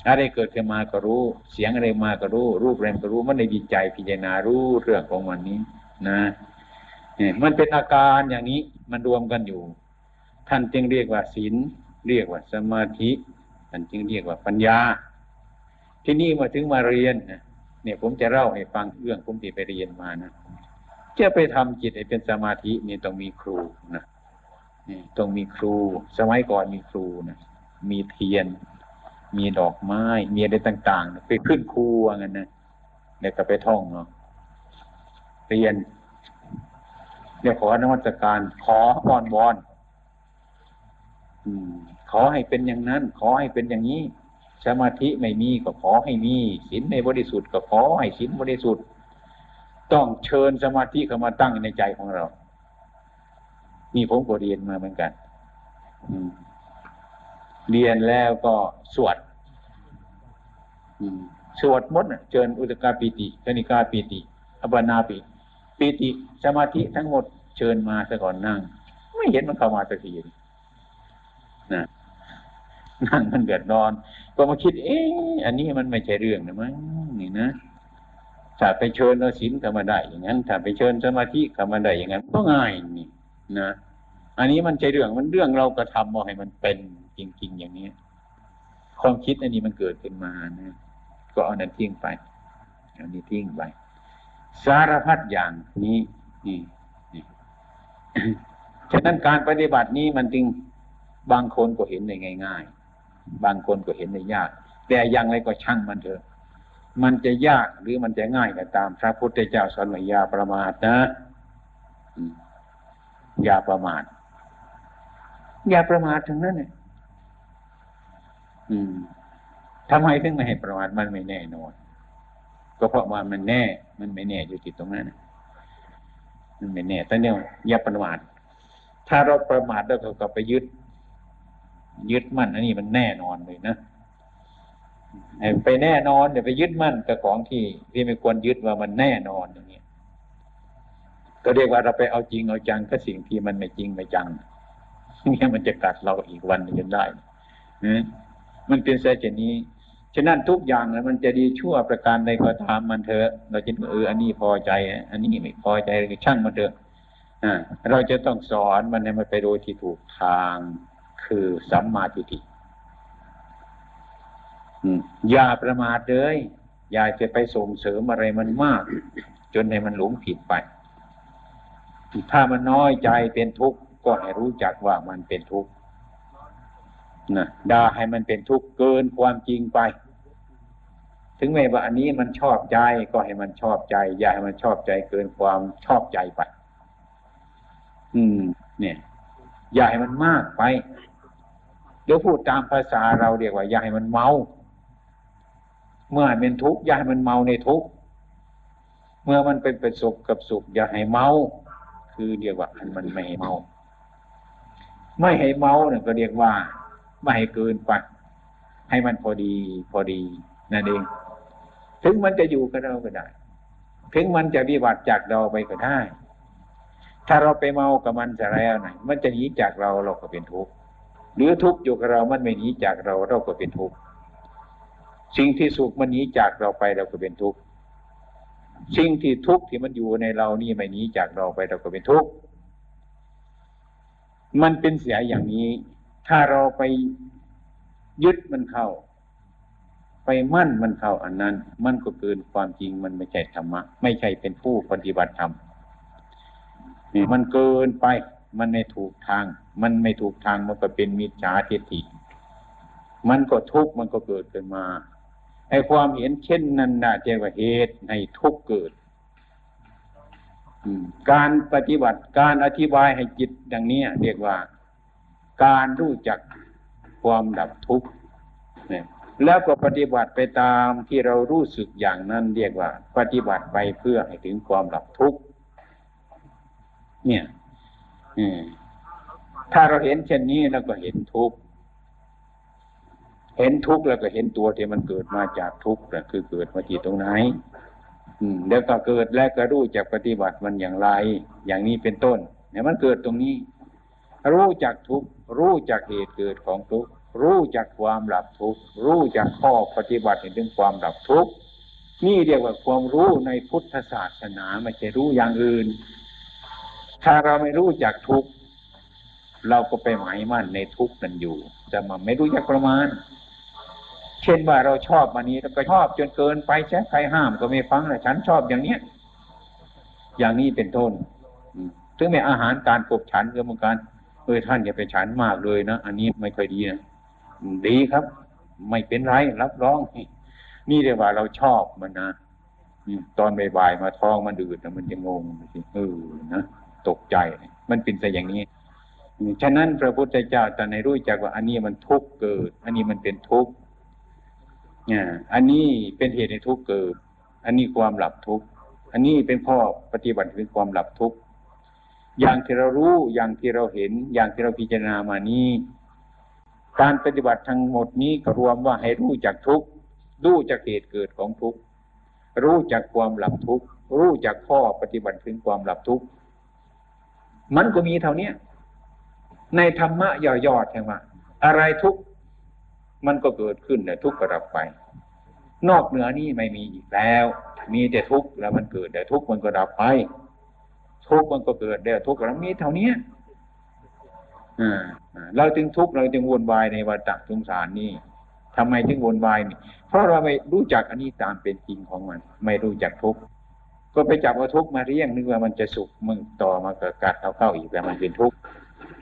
อะไรเกิดขึ้นมาก็รู้เสียงอะไรมาก็รู้รูปอะไรก็รู้มันในจิตใจพิจารณารู้เรื่องของมันนี้นะมันเป็นอาการอย่างนี้มันรวมกันอยู่ท่านจึงเรียกว่าศีลเรียกว่าสมาธิท่านจึงเรียกว่าปัญญาที่นี่มาถึงมาเรียนนะเนี่ยผมจะเล่าให้ฟังเรื่องผมที่ไปเรียนมานะจะไปทำจิตให้เป็นสมาธินี่ต้องมีครูนะนี่ต้องมีครูสมัยก่อนมีครูนะมีเทียนมีดอกไม้มีอะไรต่างๆไปขึ้นครูว่างั้นนะแล้วก็ไปท่องเนาะเรียนเนี่ยขอนมัสการขออ้อนวอนขอให้เป็นอย่างนั้นขอให้เป็นอย่างนี้สมาธิไม่มีก็ขอให้มีศีลไม่บริสุทธิ์ก็ขอให้ศีลบริสุทธิ์ต้องเชิญสมาธิเข้ามาตั้งในใจของเรานี่ผมก็เรียนมาเหมือนกันเรียนแล้วก็สวดหมดเชิญอุตตกปิติกนิกาปิติอัปปนาปิติสมาธิทั้งหมดเชิญมาซะก่อนนั่งไม่เห็นมันเข้ามาสักทีนะนั่งมันเดือดร้อนก็มาคิดอันนี้มันไม่ใช่เรื่องนะมั้งนี่นะถ้าไปเชิญเอาศีลเข้ามาได้อย่างนั้นถ้าไปเชิญสมาธิเข้ามาได้อย่างนั้นก็ง่ายนี่นะอันนี้มันใช่เรื่องมันเรื่องเรากระทำเอาให้มันเป็นจริงๆอย่างนี้ความคิดอันนี้มันเกิดขึ้นมานะก็เอานั้นทิ้งไป สารพัดอย่างนี้ฉะนั้นการปฏิบัตินี้มันจึงบางคนก็เห็นได้ง่ายๆบางคนก็เห็นได้ยากแต่อย่างไรก็ช่างมันเถอะมันจะยากหรือมันจะง่ายก็ตามพระพุทธเจ้าสอนว่าอย่าประมาทนะอย่าประมาทอย่าประมาททั้งนั้นเนี่ยทำไมถึงไม่ให้ประมาทมันไม่แน่นอนก็เพราะว่ามันแน่มันไม่แน่อยู่ที่ตรงนั้นมันไม่แน่แต่เนี่ยอย่าประมาทถ้าเราประมาทแล้วก็ไปยึดมั่นอันนี้มันแน่นอนเลยนะไปแน่นอนเดี๋ยวไปยึดมั่นกับของที่ไม่ควรยึดว่ามันแน่นอนอย่างเงี้ยก็เรียกว่าเราไปเอาจริงเอาจังกับสิ่งที่มันไม่จริงไม่จังเนี่ยมันจะกัดเราอีกวันนึงจนได้นะมันเป็นเช่นนี้ฉะนั้นทุกอย่างเลยมันจะดีชั่วประการใดก็ตามมันเถอะเราจะอันนี้พอใจอันนี้ไม่พอใจก็ช่างมันเถอะเราจะต้องสอนมันให้มันไปโดยที่ถูกทางคือสัมมาทิฏฐิอย่าประมาทเลยอย่าจะไปส่งเสริมอะไรมันมากจนให้มันหลงผิดไปถ้ามันน้อยใจเป็นทุกข์ก็ให้รู้จักว่ามันเป็นทุกข์นะด่าให้มันเป็นทุกข์เกินความจริงไปถึงแม้ว่าอันนี้มันชอบใจก็ให้มันชอบใจอย่าให้มันชอบใจเกินความชอบใจไปเนี่ยอย่าให้มันมากไปเดี๋ยวพูดตามภาษาเราเรียกว่าอย่าให้มันเมาเมื่อมันเป็นทุกข์อย่าให้มันเมาในทุกข์เมื่อมันเป็นประสบกับสุขอย่าให้เมาคือเรียกว่ามันไม่ให้เมาไม่ให้เมาเนี่ยก็เรียกว่าไม่ให้เกินไปให้มันพอดีนั่นเองถึงมันจะอยู่กับเราก็ได้ถึงมันจะวิบัติจากเราไปก็ได้ถ้าเราไปเมากับมันจะแล้วไหนมันจะหนีจากเราเราก็เป็นทุกข์หรือทุกข์อยู่กับเรามันไม่หนีจากเราเราก็เป็นทุกข์สิ่งที่สุขมันหนีจากเราไปเราก็เป็นทุกข์สิ่งที่ทุกข์ที่มันอยู่ในเรานี่ไม่หนีจากเราไปเราก็เป็นทุกข์มันเป็นเสียอย่างนี้ถ้าเราไปยึดมันเข้าไปมั่นมันเข้าอันนั้นมันก็เกินความจริงมันไม่ใช่ธรรมะไม่ใช่เป็นผู้ปฏิบัติธรรมมันเกินไปมันไม่ถูกทางมันไม่ถูกทางมันก็เป็นมิจฉาทิฏฐิมันก็ทุกข์มันก็เกิดขึ้นมาไอ้ความเห็นเช่นนั้นน่ะเรียกว่าเหตุให้ทุกข์เกิดการปฏิบัติการอธิบายให้จิตดังนี้เรียกว่าการรู้จักความดับทุกข์เนี่ยแล้วก็ปฏิบัติไปตามที่เรารู้สึกอย่างนั้นเรียกว่าปฏิบัติไปเพื่อให้ถึงความดับทุกข์เนี่ยถ้าเราเห็นเช่นนี้เราก็เห็นทุกข์เห็นทุกข์แล้วก็เห็นตัวที่มันเกิดมาจากทุกข์น่ะคือเกิดมาที่ตรงไหนแล้วก็เกิดแล้วก็รู้จักปฏิบัติมันอย่างไรอย่างนี้เป็นต้นเนี่ยมันเกิดตรงนี้รู้จักทุกข์รู้จักเหตุเกิดของทุกข์รู้จักความดับทุกข์รู้จักข้อปฏิบัติถึงความดับทุกข์นี่เรียกว่าความรู้ในพุทธศาสนาไม่ใช่รู้อย่างอื่นถ้าเราไม่รู้จักทุกข์เราก็ไปหมายมั่นในทุกข์นั้นอยู่แต่มันไม่รู้จักประมาณเช่นว่าเราชอบอันนี้เราก็ชอบจนเกินไปใช่ใครห้ามก็ไม่ฟังเลยฉันชอบอย่างนี้อย่างนี้เป็นต้นถึงแม้อาหารการกบฉันก็เหมือนกันท่านอย่าไปฉันมากเลยนะอันนี้ไม่ค่อยดีนะดีครับไม่เป็นไรรับรองนี่เรียกว่าเราชอบมันนะตอนบ่ายๆมาท้องมันอืดมันจะงงนะตกใจมันเป็นซะอย่างนี้ฉะนั้นพระพุทธเจ้าตรัสให้รู้จักว่าอันนี้มันทุกข์เกิดอันนี้มันเป็นทุกข์อันนี้เป็นเหตุให้ทุกข์เกิดอันนี้ความหลับทุกข์อันนี้เป็นข้อปฏิบัติเป็นความหลับทุกข์อย่างที่เรารู้อย่างที่เราเห็นอย่างที่เราพิจารณามานี้การปฏิบัติทั้งหมดนี้ก็รวมว่าให้รู้จักทุกข์รู้จักเหตุเกิดของทุกข์รู้จักความหลับทุกข์รู้จักข้อปฏิบัติถึงความหลับทุกข์มันก็มีเท่านี้ในธรรมะย่อๆใช่ไหมอะไรทุกข์มันก็เกิดขึ้นแต่ทุกข์ก็ดับไปนอกเหนือนี้ไม่มีอีกแล้วมีแต่ทุกข์แล้วมันเกิดแต่ทุกข์มันก็ดับไปทุกข์มันก็เกิดได้ทุกข์แล้วมีเท่านี้เราจึงทุกข์เราจึงวนวายในวัฏสงสารนี่ทำไมจึงวนวายนี่เพราะเราไม่รู้จักอันนี้ตามเป็นจริงของมันไม่รู้จักทุกข์ก็ ก็ไปจับเอาทุกข์มาเรียงนึกว่ามันจะสุขมึงต่อมาเกิดกัดเขาเข้าอีกแต่มันเป็นทุกข์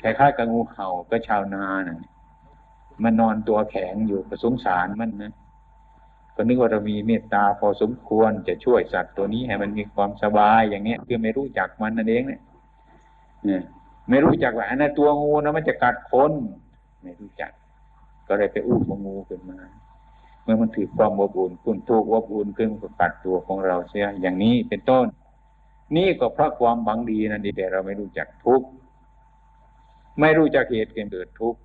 คล้ายๆกับงูเห่าก็ชาวนาเนี่ยมันนอนตัวแข็งอยู่ก็สงสารมันนะก็นึกว่าเรามีเมตตาพอสมควรจะช่วยสัตว์ตัวนี้ให้มันมีความสบายอย่างเนี้ยคือไม่รู้จักมันนั่นเองเนี่ยไม่รู้จักว่าอันนั้นตัวงูนะมันจะกัดคนไม่รู้จักก็เลยไปอุ้มงูขึ้นมาเมื่อมันถือความอบอุ่นคุ้นทุกข์อบอุ่นขึ้นก็กัดตัวของเราเสียอย่างนี้เป็นต้นนี่ก็เพราะความหวังดีนั่นเองแต่เราไม่รู้จักทุกข์ไม่รู้จักเหตุเกิดทุกข์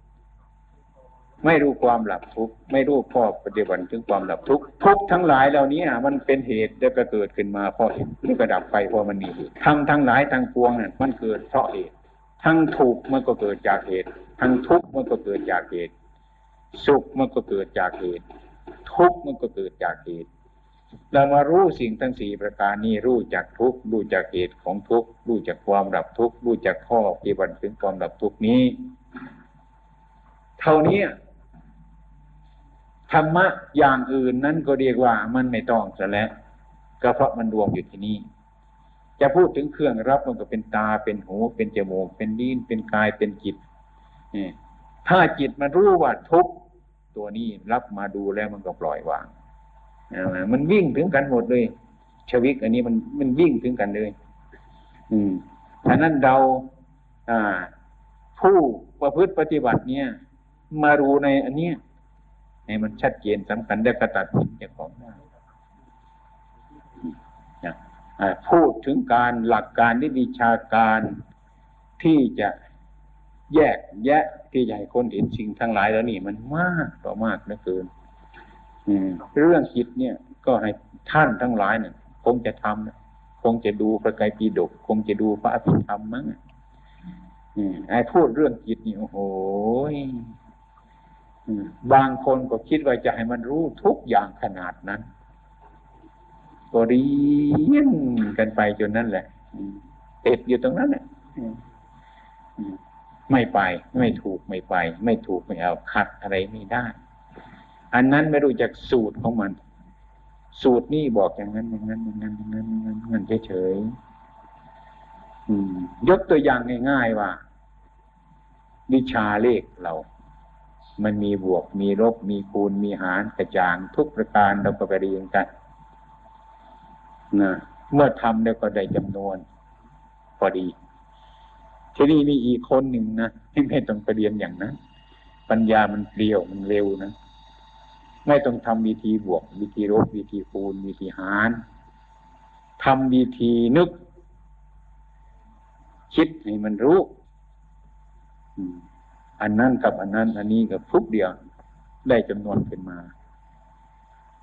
ไม่รู้ความหลับทุกข์ไม่รู้ข้อปฏิบัติถึงความหลับทุกข์ทุกข์ทั้งหลายเหล่านี้มันเป็นเหตุแล้วก็เกิดขึ้นมาเพราะเหตุแล้วก็ดับไปเพราะมันมีเหตุทั้งหลายทั้งปวงนั่นมันเกิดเพราะเหตุทั้งทุกข์มันก็เกิดจากเหตุทั้งทุกข์มันก็เกิดจากเหตุสุขมันก็เกิดจากเหตุทุกข์มันก็เกิดจากเหตุเรามารู้สิ่งทั้ง4ประการนี้รู้จักทุกข์รู้จักเหตุของทุกข์รู้จักความดับทุกข์รู้จักข้อปฏิบัติถึงความดับทุกข์นี้เท่านี้ธรรมะอย่างอื่นนั้นก็เรียกว่ามันไม่ต้องซะแล้วก็เพราะมันรวมอยู่ที่นี่จะพูดถึงเครื่องรับมันก็เป็นตาเป็นหูเป็นจมูกเป็นลิ้นเป็นกายเป็นจิตถ้าจิตมันรู้ว่าทุกข์ตัวนี้รับมาดูแล้วมันก็ปล่อยวางมันวิ่งถึงกันหมดเลยชวิกอันนี้มันวิ่งถึงกันเลยฉะนั้นเราผู้ประพฤติปฏิบัติเนี่ยมารู้ในอันนี้ให้มันชัดเจนสำคัญได้กระตัดทิ้งเจ้าของได้พูดถึงการหลักการที่วิชาการที่จะแยกแยะที่จะให้คนเห็นสิ่งทั้งหลายแล้วนี่มันมากต่อมากเหลือเกินเรื่องจิตเนี่ยก็ให้ท่านทั้งหลายเนี่ยคงจะทำคงจะดูพระไตรปิฎกคงจะดูพระอภิธรรมมั้งไอ้พูดเรื่องจิตนี่โอ้โหบางคนก็คิดว่าจะให้มันรู้ทุกอย่างขนาดนั้นก็เรียนกันไปจนนั่นแหละติดอยู่ตรงนั้นแหละไม่ไปไม่ถูกไม่ไปไม่ถูกไม่เอาขัดอะไรไม่ได้อันนั้นไม่รู้จักสูตรของมันสูตรนี่บอกอย่างนั้นอย่างนั้นอย่างนั้นอย่างนั้นอย่างนั้นอย่างนั้นเฉยๆยกตัวอย่างง่ายๆว่าวิชาเลขเรามันมีบวกมีลบมีคูณมีหารกระจางทุกประการเราก็ไปเรียนกันนะเมื่อทำแล้วก็ได้จำนวนพอดีทีนี้มีอีกคนหนึ่งนะไม่ต้องไปเรียนอย่างนั้นปัญญามันเปรี้ยวมันเร็วนะไม่ต้องทำวิธีบวกวิธีลบวิธีคูณวิธีหารทำวิธีนึกคิดให้มันรู้อันนั้นกับอันนั้นอันนี้กับทุกเดียวได้จำนวนขึ้นมา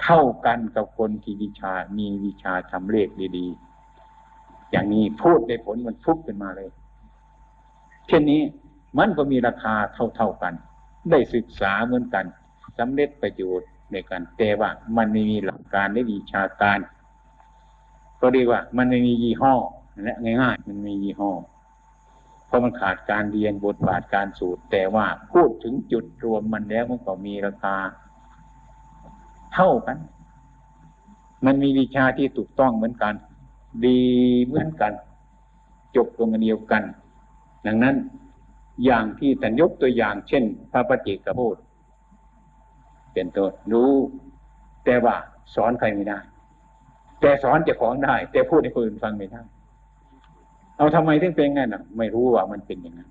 เท่ากันกับคนที่วิชามีวิชาทำเลขดีๆอย่างนี้พูดได้ผลมันทุกขึ้นมาเลยเช่นนี้มันก็มีราคาเท่าๆกันได้ศึกษาเหมือนกันสำเร็จประโยชน์ในการแต่ว่ามันไม่มีหลักการในวิชาการก็เรียกว่ามันไม่มียี่ห้อและง่ายๆมันมียี่ห้อเพราะมันขาดการเรียนบทบาทการสูตรแต่ว่าพูดถึงจุดรวมมันแล้วมันก็มีราคาเท่ากันมันมีวิชาที่ถูกต้องเหมือนกันดีเหมือนกันจบตรงเดียวกันดังนั้นอย่างที่ท่านยกตัวอย่างเช่นพระปัจเจกโพธิเป็นตัวรู้แต่ว่าสอนใครไม่ได้แต่สอนเจ้าของได้แต่พูดให้คนอื่นฟังไม่ได้เอาทำไมถึงเป็นงั้นน่ะไม่รู้ว่ามันเป็นอย่างนั้น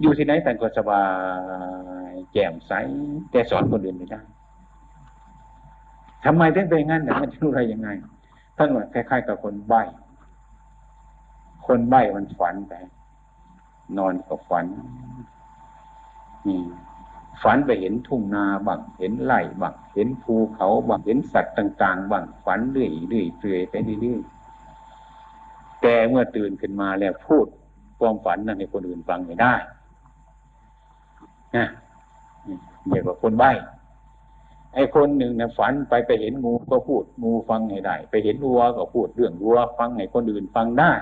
อยู่ที่ไหนท่านก็สบายแจ่มใสแต่สอนคนอื่นไม่ได้ทำไมถึงเป็นงั้นน่ะมันจะรู้อะไรยังไงท่านว่าคล้ายๆกับคนใบ้คนใบ้มันฝันไปนอนกับฝันฝันไปเห็นทุ่งนาบ้างเห็นไร่บ้างเห็นภูเขาบ้างเห็นสัตว์ต่างๆบ้างฝันเรื่อยๆเรื่อยไปเรื่อยๆแต่เมื่อตื่นขึ้นมาแล้วพูดความฝันนั้นให้คนอื่นฟังไม่ได้นะเรียกว่าคนใบ้ไอ้คนหนึ่งนะฝันไปเห็นงูก็พูดงูฟังให้ได้ไปเห็นวัวก็พูดเรื่องวัวฟังให้คนอื่นฟังได้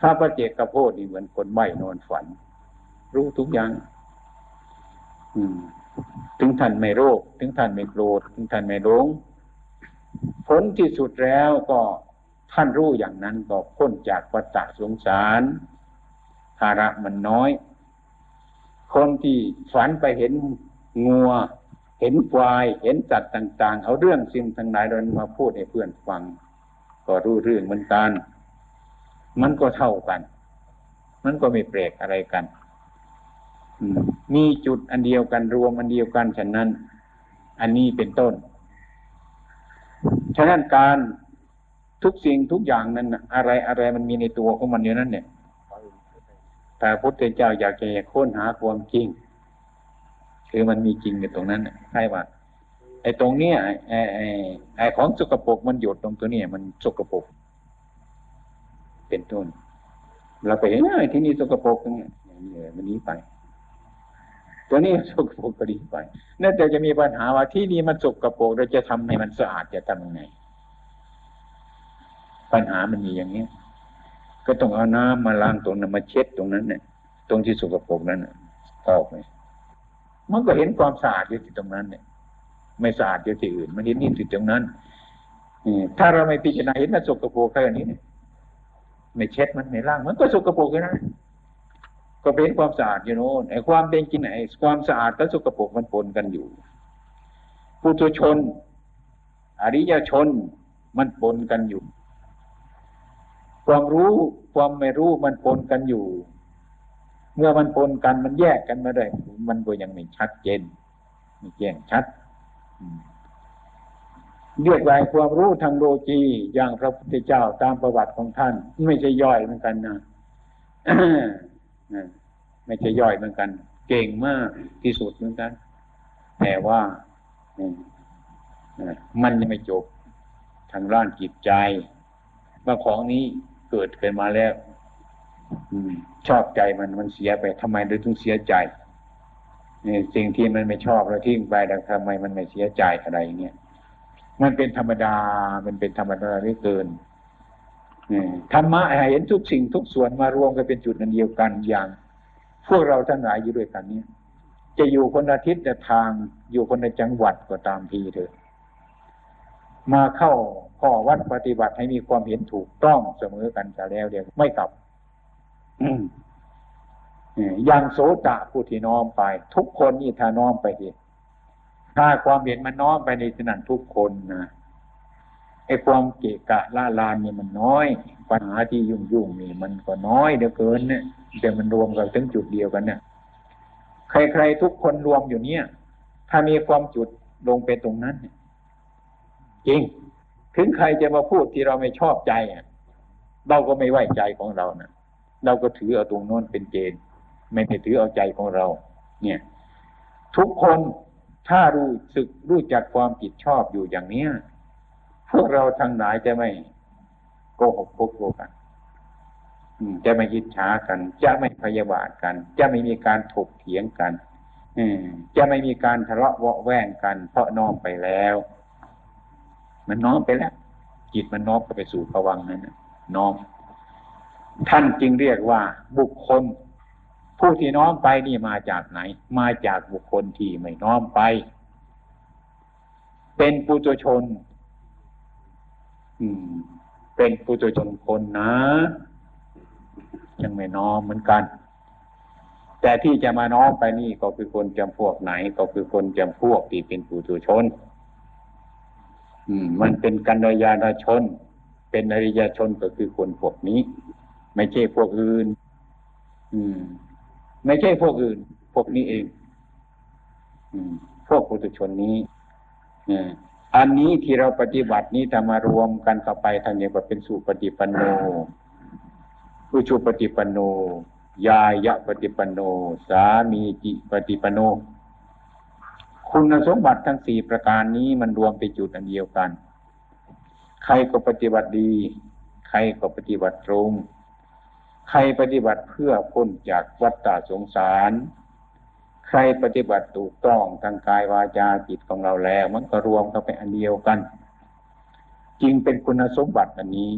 พระปัจเจกโพธินี่เหมือนคนใบ้นอนฝันรู้ทุกอย่างถึงท่านไม่โรคถึงท่านไม่โกรธถึงท่านไม่หลง ผลที่สุดแล้วก็ท่านรู้อย่างนั้นก็พ้นจากวัฏฏะสงสารภาระมันน้อยคนที่ฝันไปเห็นงัวเห็นควายเห็นสัตว์ต่างๆเอาเรื่องสิ่งทั้งหลายนั้นมาพูดให้เพื่อนฟังก็รู้เรื่องเหมือนกันมันก็เท่ากันมันก็ไม่แปลกอะไรกันมีจุดอันเดียวกันรวมอันเดียวกันฉะนั้นอันนี้เป็นต้นฉะนั้นการทุกสิ่งทุกอย่างนั้นอะไรอะไรมันมีในตัวของมันอยู่นั่นเนี่ยพระพุทธเจ้าอยากจะค้นหาความจริงคือมันมีจริงอยู่ตรงนั้นใช่ป่ะไอ้ตรงเนี้ยไอ้ของสกปรกมันหยดตรงตัวนี้มันสกปรกเป็นต้นเราไปเห็นที่นี่สกปรกอย่างเงี้ยมันนี้ไปตัวนี้สกปรกก็ดีไปน่าจะมีปัญหาว่าที่นี่มันสกปรกเราจะทำให้มันสะอาดจะทำยังไงปัญหามันมีอย่างเนี้ยก็ต้องเอาน้ำมาล้างตรงนั้นมาเช็ดตรงนั้นเนี่ยตรงที่สกปรกนั้นออกเลยมันก็เห็นความสะอาดอยู่ที่ตรงนั้นเนี่ยไม่สะอาดอยู่ที่อื่นมันเห็นนี่ที่ตรงนั้นถ้าเราไม่พิจารณาเห็นมันสกปรกแค่นี้เนี่ยไม่เช็ดมันไม่ล้างมันก็สกปรกอยู่นะก็เป็นความสะอาดอยู่โน่นไอ้ความเป็นจริงไอ้ความสะอาดกับสกปรกมันปนกันอยู่ปุถุชนอริยชนมันปนกันอยู่ความรู้ความไม่รู้มันปนกันอยู่เมื่อมันปนกันมันแยกกันไม่ได้มันก็ยังไม่ชัดเจนไม่แจ้งชัดด้วยรายความรู้ทางโลกีอย่างพระพุทธเจ้าตามประวัติของท่านไม่ใช่ย่อยเหมือนกันนะ ไม่ใช่ย่อยเหมือนกันเก่งมากที่สุดเหมือนกันแต่ว่ามันยังไม่จบทางด้านจิตใจว่าของนี้เกิดขึ้นมาแล้วชอบใจมันเสียไปทำไมเราถึงเสียใจนี่สิ่งที่มันไม่ชอบเราทิ้งไปแต่ทำไมมันไม่เสียใจอะไรเงี้ยมันเป็นธรรมดามันเป็นธรรมดาไม่เกินธรรมะเห็นทุกสิ่งทุกส่วนมารวมกันเป็นจุดเดียวกันอย่างพวกเราทั้งหลายอยู่ด้วยกันนี้จะอยู่คนละทิศละทางอยู่คนละจังหวัดก็ตามทีเถอะมาเข้าข้อวัดปฏิบัติให้มีความเห็นถูกต้องเสมอกันแต่แล้วเดี๋ยวไม่กลับ อย่างโสตะผู้ที่น้อมไปทุกคนนี่ถ้าน้อมไปดิถ้าความเห็นมันน้อมไปในสนั่นทุกคนนะไอ้ความเกะกะล่าลานนี่มันน้อยปัญหาที่ยุ่งๆนี่มันก็น้อยเหลือเกินเนี่ยแต่มันรวมกันถึงจุดเดียวกันเนี่ยใครๆทุกคนรวมอยู่เนี่ยถ้ามีความจุดลงไปตรงนั้นจริงถึงใครจะมาพูดที่เราไม่ชอบใจอ่ะเราก็ไม่ไว้ใจของเรานะเราก็ถือเอาตรงโน้นเป็นเกณฑ์ไม่ได้ถือเอาใจของเราเนี่ยทุกคนถ้ารู้จักความผิดชอบอยู่อย่างเนี้ยพวกเราทั้งหลายจะไม่โกหกพวกเรากันจะไม่ยิดช้ากันจะไม่พยาบาทกันจะไม่มีการถกเถียงกันจะไม่มีการทะเลาะเวาะแว้งกันเพราะน้อมไปแล้วมันน้อมไปแล้วจิตมันน้อมไปสู่ภวังค์นั้นน้อมท่านจึงเรียกว่าบุคคลผู้ที่น้อมไปนี่มาจากไหนมาจากบุคคลที่ไม่น้อมไปเป็นปุถุชนเป็นปุถุชนคนนะยังไม่น้อมเหมือนกันแต่ที่จะมาน้อมไปนี่ก็คือคนจำพวกไหนก็คือคนจำพวกที่เป็นปุถุชนมันเป็นกัลยาณชนเป็นอริยชนก็คือคนพวกนี้ไม่ใช่พวกอื่นไม่ใช่พวกอื่นพวกนี้เองพวกปุถุชนนี้อันนี้ที่เราปฏิบัตินี้จะมารวมกันเข้าไปทางนี้ก็เป็นสุปฏิปันโนอุชุปฏิปันโนยายะปฏิปันโนสามีจิปฏิปันโนคุณสมบัติทั้ง4ประการนี้มันรวมไปจุดอันเดียวกันใครก็ปฏิบัติดีใครก็ปฏิบัติตรงใครปฏิบัติเพื่อพ้นจากวัฏฏะสงสารใครปฏิบัติถูกต้องทางกายวาจาจิตของเราแล้วมันก็รวมเข้าไปอันเดียวกันจึงเป็นคุณสมบัติอันนี้